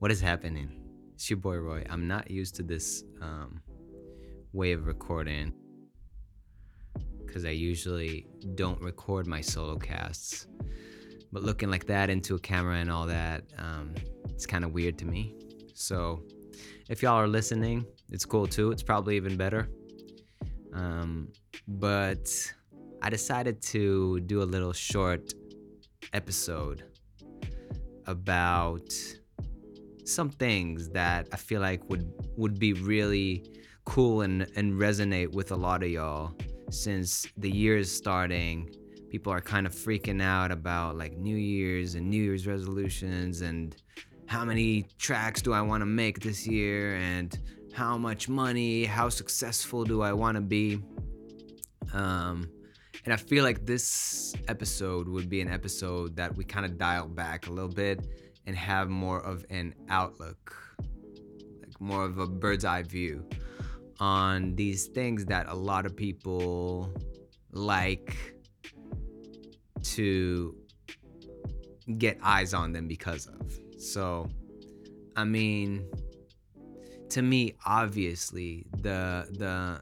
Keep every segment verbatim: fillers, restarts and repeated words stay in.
What is happening? It's your boy Roy. I'm not used to this um, way of recording because I usually don't record my solo casts. But looking like that into a camera and all that, um, it's kind of weird to me. So if y'all are listening, it's cool too. It's probably even better. Um, but I decided to do a little short episode about some things that I feel like would would be really cool and, and resonate with a lot of y'all. Since the year is starting, people are kind of freaking out about like New Year's and New Year's resolutions and how many tracks do I want to make this year and how much money, how successful do I want to be? Um, and I feel like this episode would be an episode that we kind of dial back a little bit and have more of an outlook, like more of a bird's eye view on these things that a lot of people like to get eyes on them because of. So, I mean, to me, obviously, the the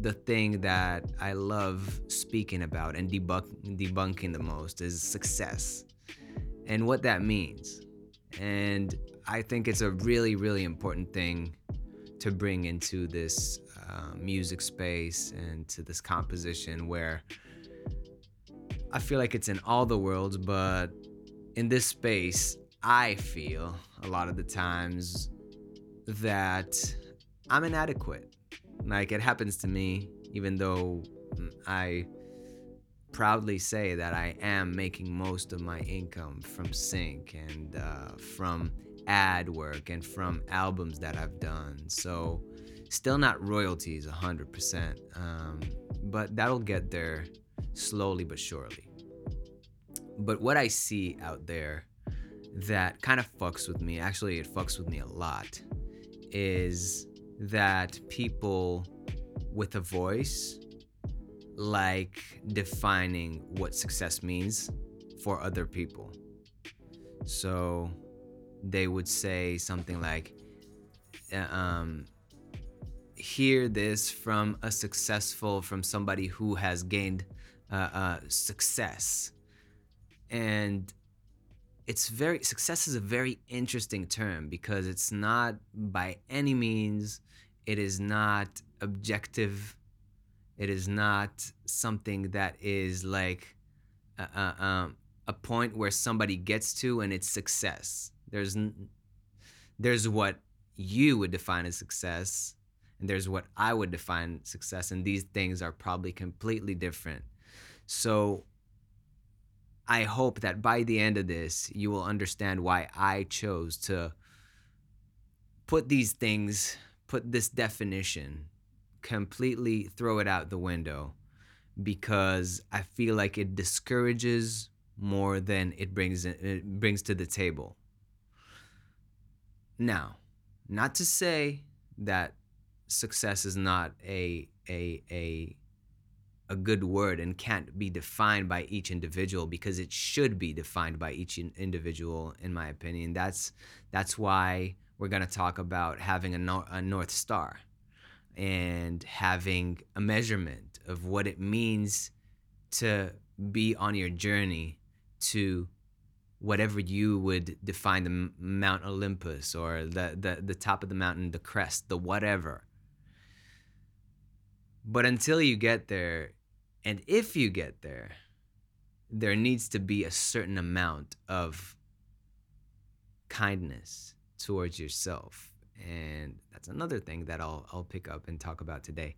the thing that I love speaking about and debunk, debunking the most is success and what that means. And I think it's a really, really important thing to bring into this uh, music space and to this composition, where I feel like it's in all the worlds, but in this space, I feel a lot of the times that I'm inadequate. Like, it happens to me, even though I proudly say that I am making most of my income from sync and uh, from ad work and from albums that I've done. So still not royalties one hundred percent, um, but that'll get there slowly but surely. But what I see out there that kind of fucks with me, actually it fucks with me a lot, is that people with a voice like defining what success means for other people. So they would say something like, um, hear this from a successful, from somebody who has gained uh, uh, success. And it's very, success is a very interesting term because it's not by any means, it is not objective. It is not something that is like uh, uh, um, a point where somebody gets to and it's success. There's there's what you would define as success, and there's what I would define as success, and these things are probably completely different. So I hope that by the end of this, you will understand why I chose to put these things, put this definition, completely throw it out the window, because I feel like it discourages more than it brings it brings to the table. Now, not to say that success is not a a a a good word and can't be defined by each individual, because it should be defined by each individual, in my opinion. That's that's why we're going to talk about having a, no, a North Star and having a measurement of what it means to be on your journey to whatever you would define the Mount Olympus or the, the, the top of the mountain, the crest, the whatever. But until you get there, and if you get there, there needs to be a certain amount of kindness towards yourself. And that's another thing that I'll I'll pick up and talk about today.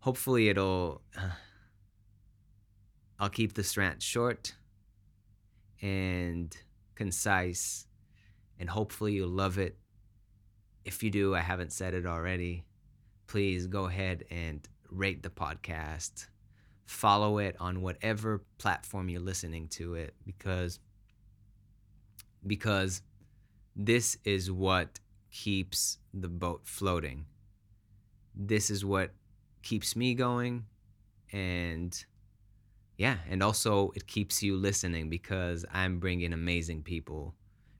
Hopefully it'll, uh, I'll keep this rant short and concise, and hopefully you'll love it. If you do, I haven't said it already, please go ahead and rate the podcast, follow it on whatever platform you're listening to it, because, because this is what keeps the boat floating. This is what keeps me going, and yeah, and also it keeps you listening, because I'm bringing amazing people,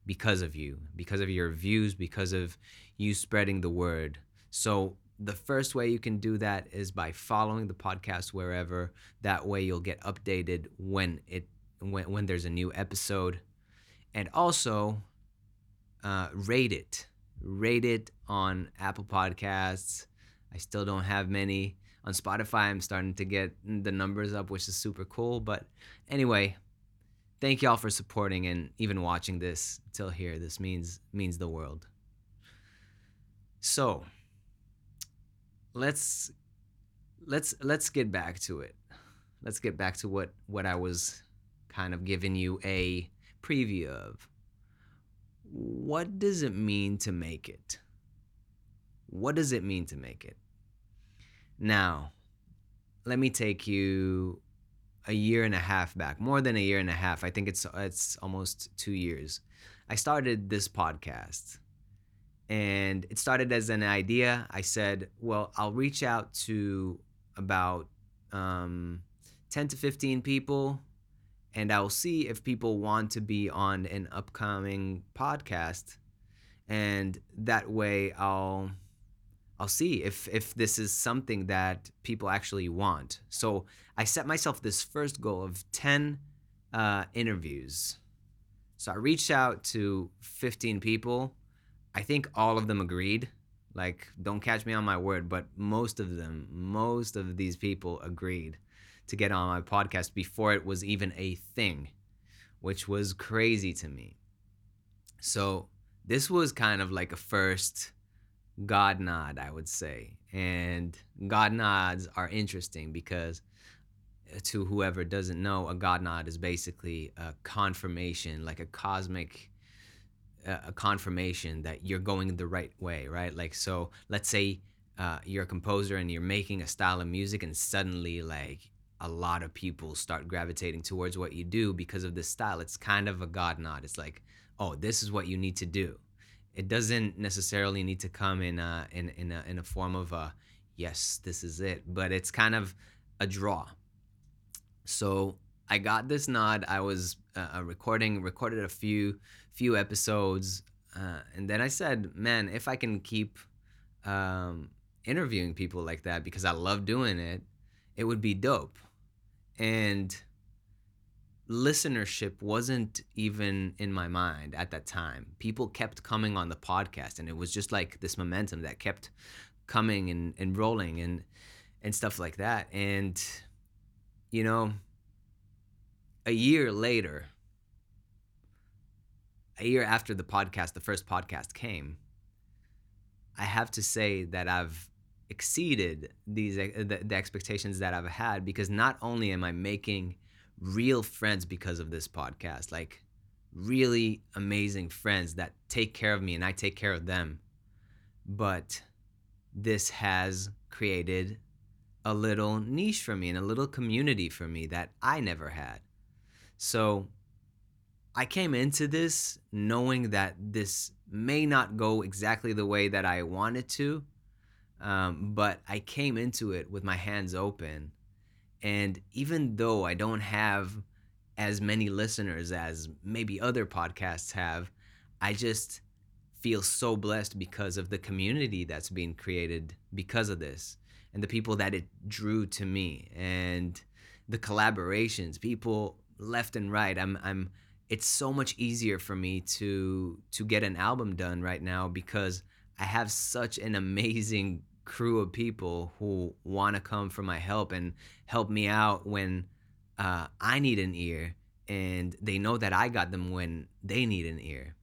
because of you, because of your views, because of you spreading the word. So the first way you can do that is by following the podcast wherever. That way you'll get updated when it when, when there's a new episode. And also uh, rate it. Rate it on Apple Podcasts. I still don't have many. On Spotify, I'm starting to get the numbers up, which is super cool. But anyway, thank y'all for supporting and even watching this till here. This means means the world. So let's let's let's get back to it. Let's get back to what, what I was kind of giving you a preview of. What does it mean to make it? What does it mean to make it? Now, let me take you a year and a half back, more than a year and a half. I think it's it's almost two years. I started this podcast, and it started as an idea. I said, well, I'll reach out to about um, ten to fifteen people, and I'll see if people want to be on an upcoming podcast, and that way I'll... I'll see if, if this is something that people actually want. So I set myself this first goal of ten uh, interviews. So I reached out to fifteen people. I think all of them agreed. Like, don't catch me on my word, but most of them, most of these people agreed to get on my podcast before it was even a thing, which was crazy to me. So this was kind of like a first God nod, I would say. And God nods are interesting because, to whoever doesn't know, a God nod is basically a confirmation, like a cosmic uh, a confirmation that you're going the right way, right? Like, so let's say uh, you're a composer and you're making a style of music, and suddenly like a lot of people start gravitating towards what you do because of this style. It's kind of a God nod. It's like, oh, this is what you need to do. It doesn't necessarily need to come in a, in in a, in a form of a yes, this is it, but it's kind of a draw. So I got this nod. I was uh, recording, recorded a few few episodes, uh, and then I said, man, if I can keep um, interviewing people like that because I love doing it, it would be dope. And listenership wasn't even in my mind at that time. People kept coming on the podcast, and it was just like this momentum that kept coming and, and rolling and and stuff like that. And, you know, a year later, a year after the podcast, the first podcast came, I have to say that I've exceeded these the, the expectations that I've had, because not only am I making real friends because of this podcast, like really amazing friends that take care of me and I take care of them, but this has created a little niche for me and a little community for me that I never had. So I came into this knowing that this may not go exactly the way that I wanted to, um, but I came into it with my hands open. And even though I don't have as many listeners as maybe other podcasts have, I just feel so blessed because of the community that's being created because of this, and the people that it drew to me, and the collaborations, people left and right. I'm, I'm. It's so much easier for me to to get an album done right now because I have such an amazing crew of people who want to come for my help and help me out when uh, I need an ear, and they know that I got them when they need an ear.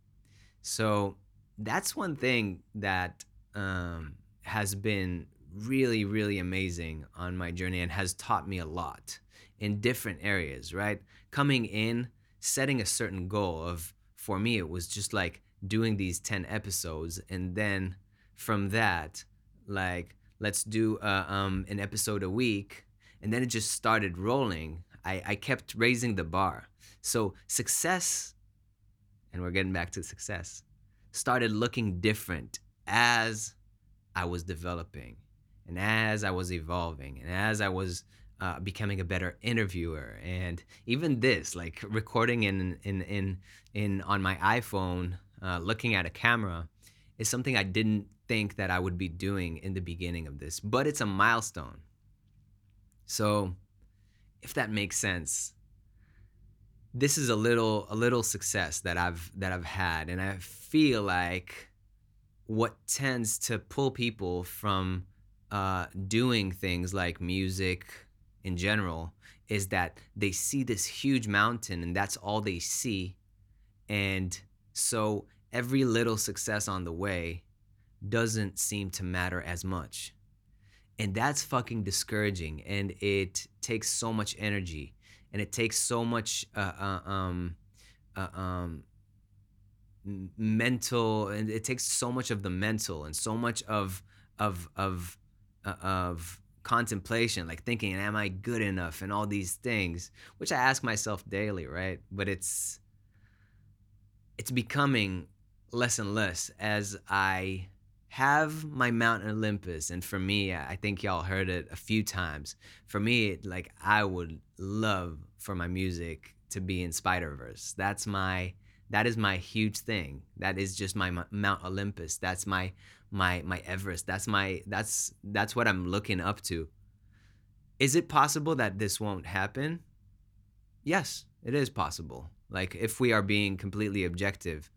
So that's one thing that um, has been really, really amazing on my journey and has taught me a lot in different areas, right? Coming in, setting a certain goal of, for me, it was just like doing these ten episodes, and then from that, like, let's do uh, um, an episode a week, and then it just started rolling. I, I kept raising the bar. So success, and we're getting back to success, started looking different as I was developing, and as I was evolving, and as I was uh, becoming a better interviewer. And even this, like recording in in in, in on my iPhone uh, looking at a camera is something I didn't think that I would be doing in the beginning of this, but it's a milestone. So if that makes sense, this is a little a little success that I've that I've had, and I feel like what tends to pull people from uh, doing things like music in general is that they see this huge mountain and that's all they see. And so every little success on the way doesn't seem to matter as much. And that's fucking discouraging, and it takes so much energy, and it takes so much uh, uh, um, uh, um, mental, and it takes so much of the mental and so much of of of uh, of contemplation, like thinking, am I good enough, and all these things, which I ask myself daily, right? But it's it's becoming less and less as I have my Mount Olympus. And for me, I think y'all heard it a few times. For me, like, I would love for my music to be in Spider-Verse. That's my, that is my huge thing. That is just my, my Mount Olympus. That's my, my, my Everest. That's my, that's, that's what I'm looking up to. Is it possible that this won't happen? Yes, it is possible. Like, if we are being completely objective,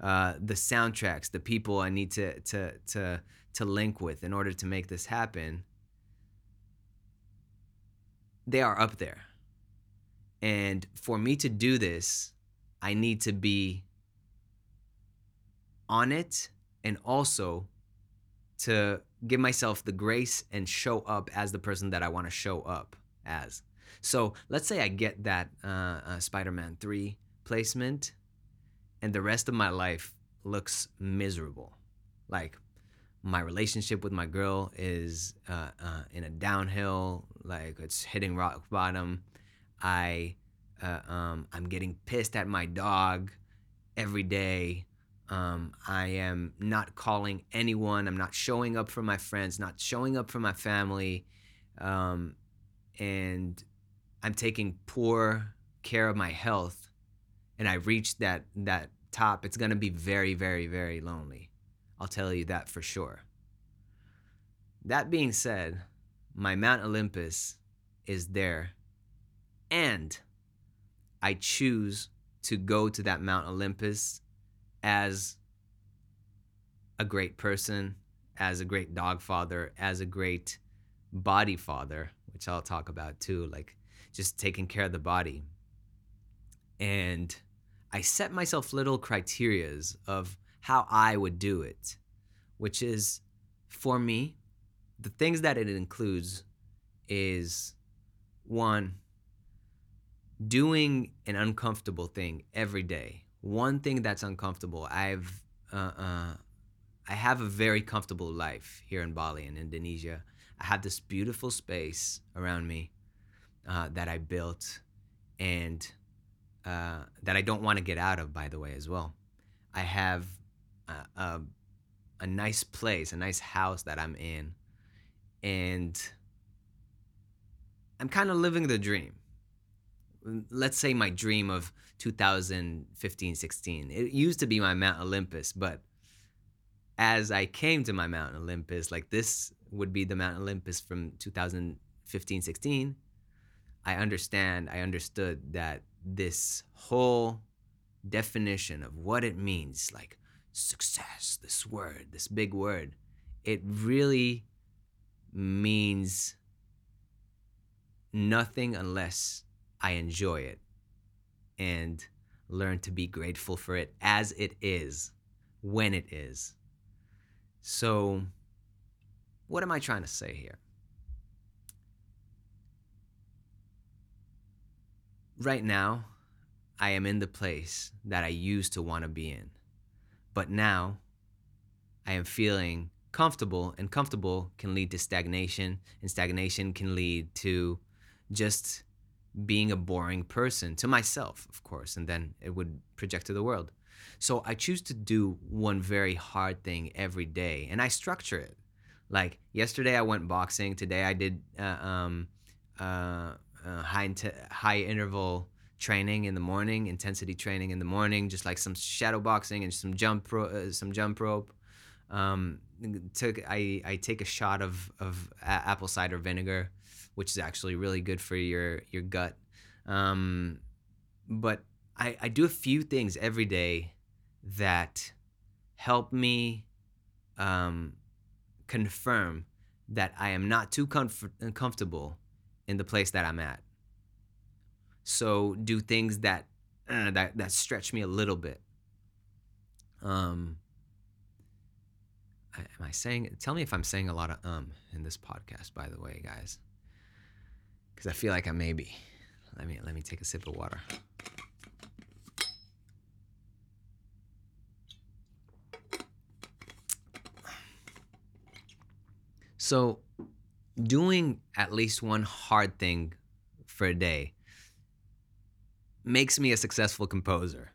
Uh, the soundtracks, the people I need to to to to link with in order to make this happen, they are up there. And for me to do this, I need to be on it, and also to give myself the grace and show up as the person that I want to show up as. So let's say I get that uh, uh, Spider-Man three placement, and the rest of my life looks miserable. Like, my relationship with my girl is uh, uh, in a downhill. Like, it's hitting rock bottom. I, uh, um, I'm getting pissed at my dog every day. Um, I am not calling anyone. I'm not showing up for my friends. Not showing up for my family. Um, and I'm taking poor care of my health. And I reached that that top, it's gonna be very, very, very lonely. I'll tell you that for sure. That being said, my Mount Olympus is there, and I choose to go to that Mount Olympus as a great person, as a great dog father, as a great body father, which I'll talk about too, like just taking care of the body. And I set myself little criterias of how I would do it, which is, for me, the things that it includes is, one, doing an uncomfortable thing every day. One thing that's uncomfortable. I've uh, uh, I have a very comfortable life here in Bali in Indonesia. I have this beautiful space around me uh, that I built, and Uh, that I don't want to get out of, by the way, as well. I have a, a, a nice place, a nice house that I'm in, and I'm kind of living the dream. Let's say my dream of two thousand fifteen, sixteen. It used to be my Mount Olympus, but as I came to my Mount Olympus, like, this would be the Mount Olympus from two thousand fifteen, sixteen, I understand, I understood that this whole definition of what it means, like success, this word, this big word, it really means nothing unless I enjoy it and learn to be grateful for it as it is, when it is. So, what am I trying to say here? Right now, I am in the place that I used to want to be in. But now, I am feeling comfortable, and comfortable can lead to stagnation, and stagnation can lead to just being a boring person to myself, of course, and then it would project to the world. So I choose to do one very hard thing every day, and I structure it. Like, yesterday I went boxing, today I did... Uh, um, uh, Uh, high, int- high interval training in the morning, intensity training in the morning, just like some shadow boxing and some jump ro- uh, some jump rope. Um, took I, I take a shot of of a- apple cider vinegar, which is actually really good for your your gut. Um, but I, I do a few things every day that help me um, confirm that I am not too comfort- comfortable in the place that I'm at. So do things that uh, that that stretch me a little bit. Um, I, am I saying? Tell me if I'm saying a lot of um in this podcast, by the way, guys, because I feel like I may be. Let me let me take a sip of water. So doing at least one hard thing for a day makes me a successful composer.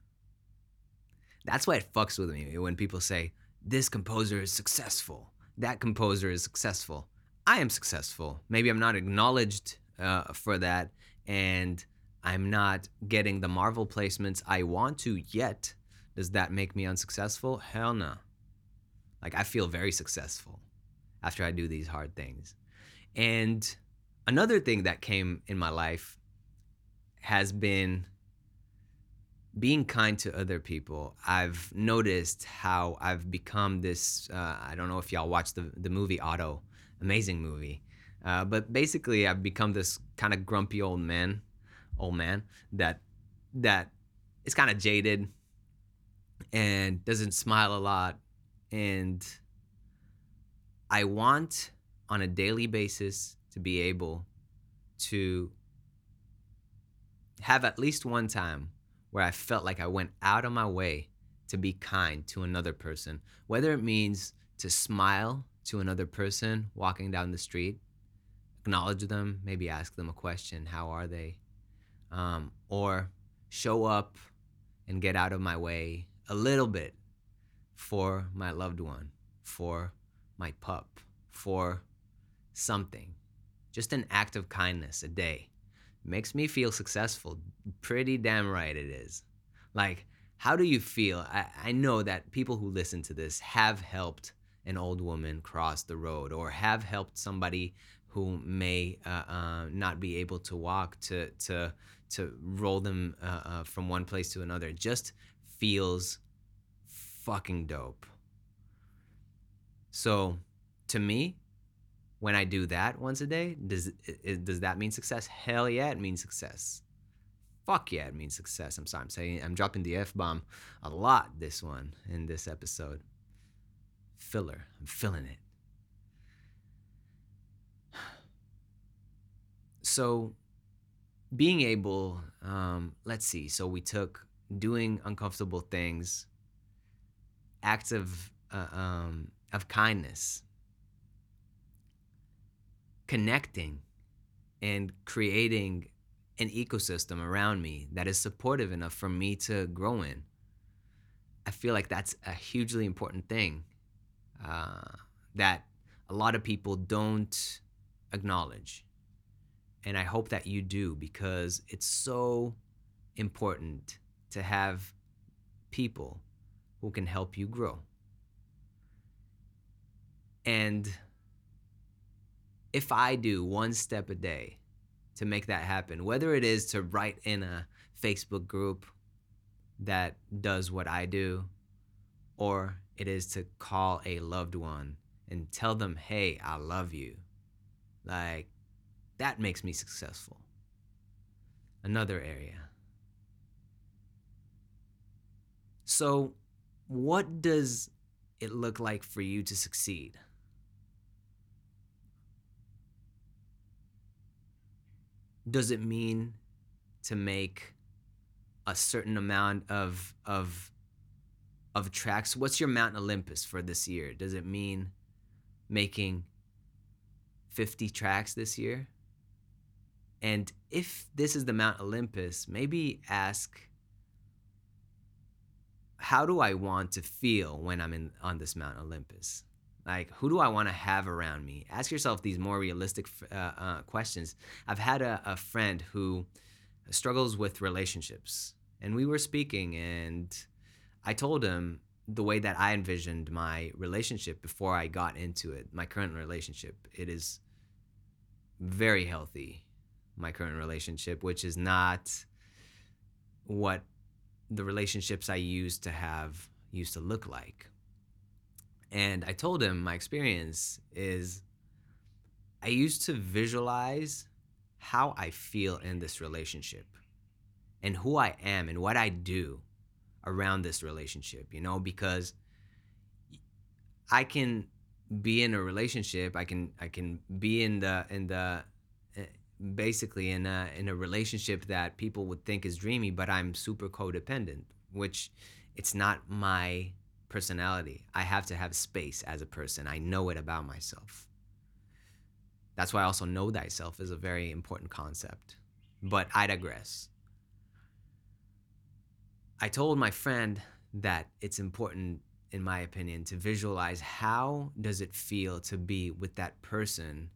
That's why it fucks with me when people say, this composer is successful, that composer is successful. I am successful. Maybe I'm not acknowledged uh, for that, and I'm not getting the Marvel placements I want to yet. Does that make me unsuccessful? Hell no. Like, I feel very successful after I do these hard things. And another thing that came in my life has been being kind to other people. I've noticed how I've become this, uh, I don't know if y'all watched the, the movie Otto, amazing movie. Uh, but basically I've become this kind of grumpy old man, old man that that is kind of jaded and doesn't smile a lot. And I want on a daily basis to be able to have at least one time where I felt like I went out of my way to be kind to another person, whether it means to smile to another person walking down the street, acknowledge them, maybe ask them a question, how are they? Um, or show up and get out of my way a little bit for my loved one, for my pup, for something. Just an act of kindness a day makes me feel successful. Pretty damn right it is. Like, how do you feel? I, I know that people who listen to this have helped an old woman cross the road, or have helped somebody who may uh, uh, not be able to walk to to to roll them uh, uh, from one place to another. It just feels fucking dope. So to me, when I do that once a day, does it, does that mean success? Hell yeah, it means success. Fuck yeah, it means success. I'm sorry, I'm saying I'm dropping the F-bomb a lot this one in this episode. Filler, I'm filling it. So being able, um, let's see. So we took doing uncomfortable things, acts of uh, um, of kindness, connecting and creating an ecosystem around me that is supportive enough for me to grow in. I feel like that's a hugely important thing uh, that a lot of people don't acknowledge. And I hope that you do, because it's so important to have people who can help you grow. And if I do one step a day to make that happen, whether it is to write in a Facebook group that does what I do, or it is to call a loved one and tell them, hey, I love you, like, that makes me successful. Another area. So what does it look like for you to succeed? Does it mean to make a certain amount of of of tracks? What's your Mount Olympus for this year? Does it mean making fifty tracks this year? And if this is the Mount Olympus, maybe ask, how do I want to feel when I'm in on this Mount Olympus? Like, who do I want to have around me? Ask yourself these more realistic uh, uh, questions. I've had a, a friend who struggles with relationships. And we were speaking, and I told him the way that I envisioned my relationship before I got into it, my current relationship. It is very healthy, my current relationship, which is not what the relationships I used to have used to look like. And I told him my experience is I used to visualize how I feel in this relationship and who I am and what I do around this relationship, you know, because I can be in a relationship, I can I can be in the in the basically in a in a relationship that people would think is dreamy, but I'm super codependent, which it's not my personality. I have to have space as a person. I know it about myself. That's why I also know thyself is a very important concept, but I digress. I told my friend that it's important, in my opinion, to visualize how does it feel to be with that person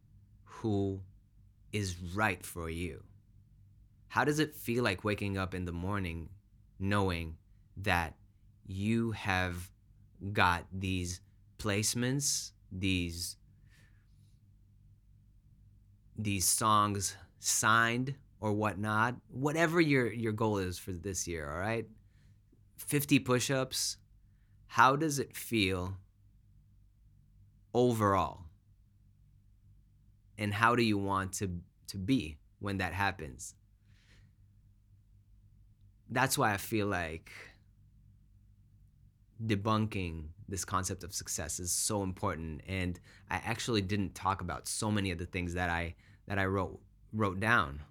who is right for you. How does it feel like waking up in the morning knowing that you have got these placements, these these songs signed or whatnot, whatever your, your goal is for this year, all right? fifty push-ups, how does it feel overall? And how do you want to, to be when that happens? That's why I feel like debunking this concept of success is so important. And I actually didn't talk about so many of the things that I that I wrote wrote down.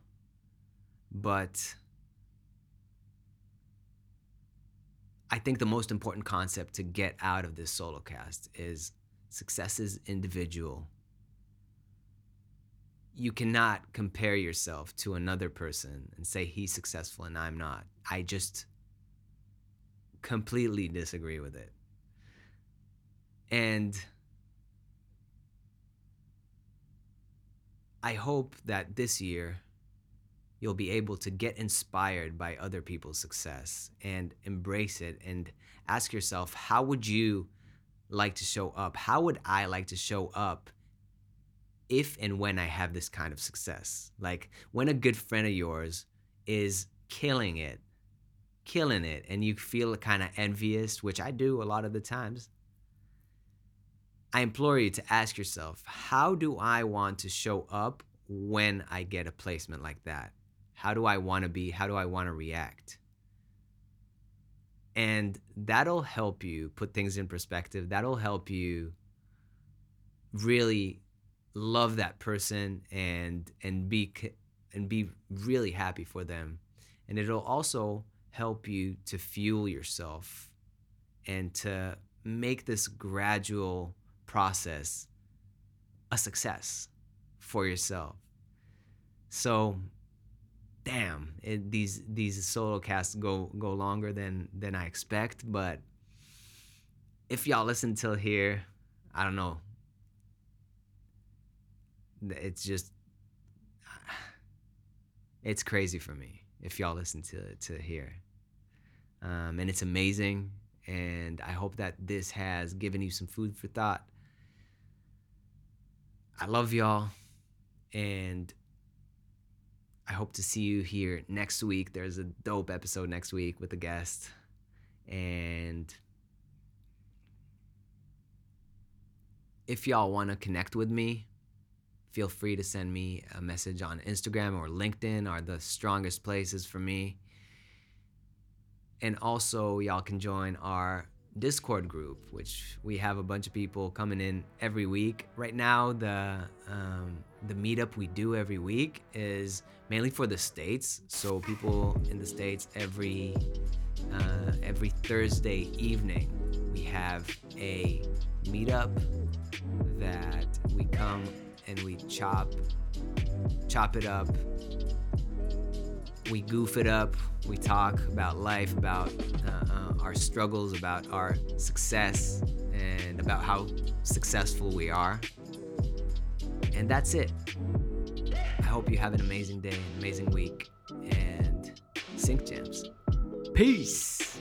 But I think the most important concept to get out of this solo cast is success is individual. You cannot compare yourself to another person and say he's successful and I'm not. I just completely disagree with it. And I hope that this year you'll be able to get inspired by other people's success and embrace it and ask yourself, how would you like to show up? How would I like to show up if and when I have this kind of success? Like when a good friend of yours is killing it, killing it, and you feel kind of envious, which I do a lot of the times, I implore you to ask yourself, how do I want to show up when I get a placement like that? How do I want to be? How do I want to react? And that'll help you put things in perspective. That'll help you really love that person and and be and be really happy for them. And it'll also help you to fuel yourself and to make this gradual process a success for yourself. So, damn, it, these these solo casts go go longer than than I expect. But if y'all listen till here, I don't know. It's just, it's crazy for me if y'all listen to to here, um, and it's amazing. And I hope that this has given you some food for thought. I love y'all. And I hope to see you here next week. There's a dope episode next week with a guest. And if y'all want to connect with me, feel free to send me a message on Instagram or LinkedIn are the strongest places for me. And also, y'all can join our Discord group, which we have a bunch of people coming in every week. Right now, the um, the meetup we do every week is mainly for the States. So people in the States, every uh, every Thursday evening, we have a meetup that we come and we chop, chop it up. We goof it up, we talk about life, about uh, uh, our struggles, about our success, and about how successful we are. And that's it. I hope you have an amazing day, an amazing week, and Sync Jams. Peace.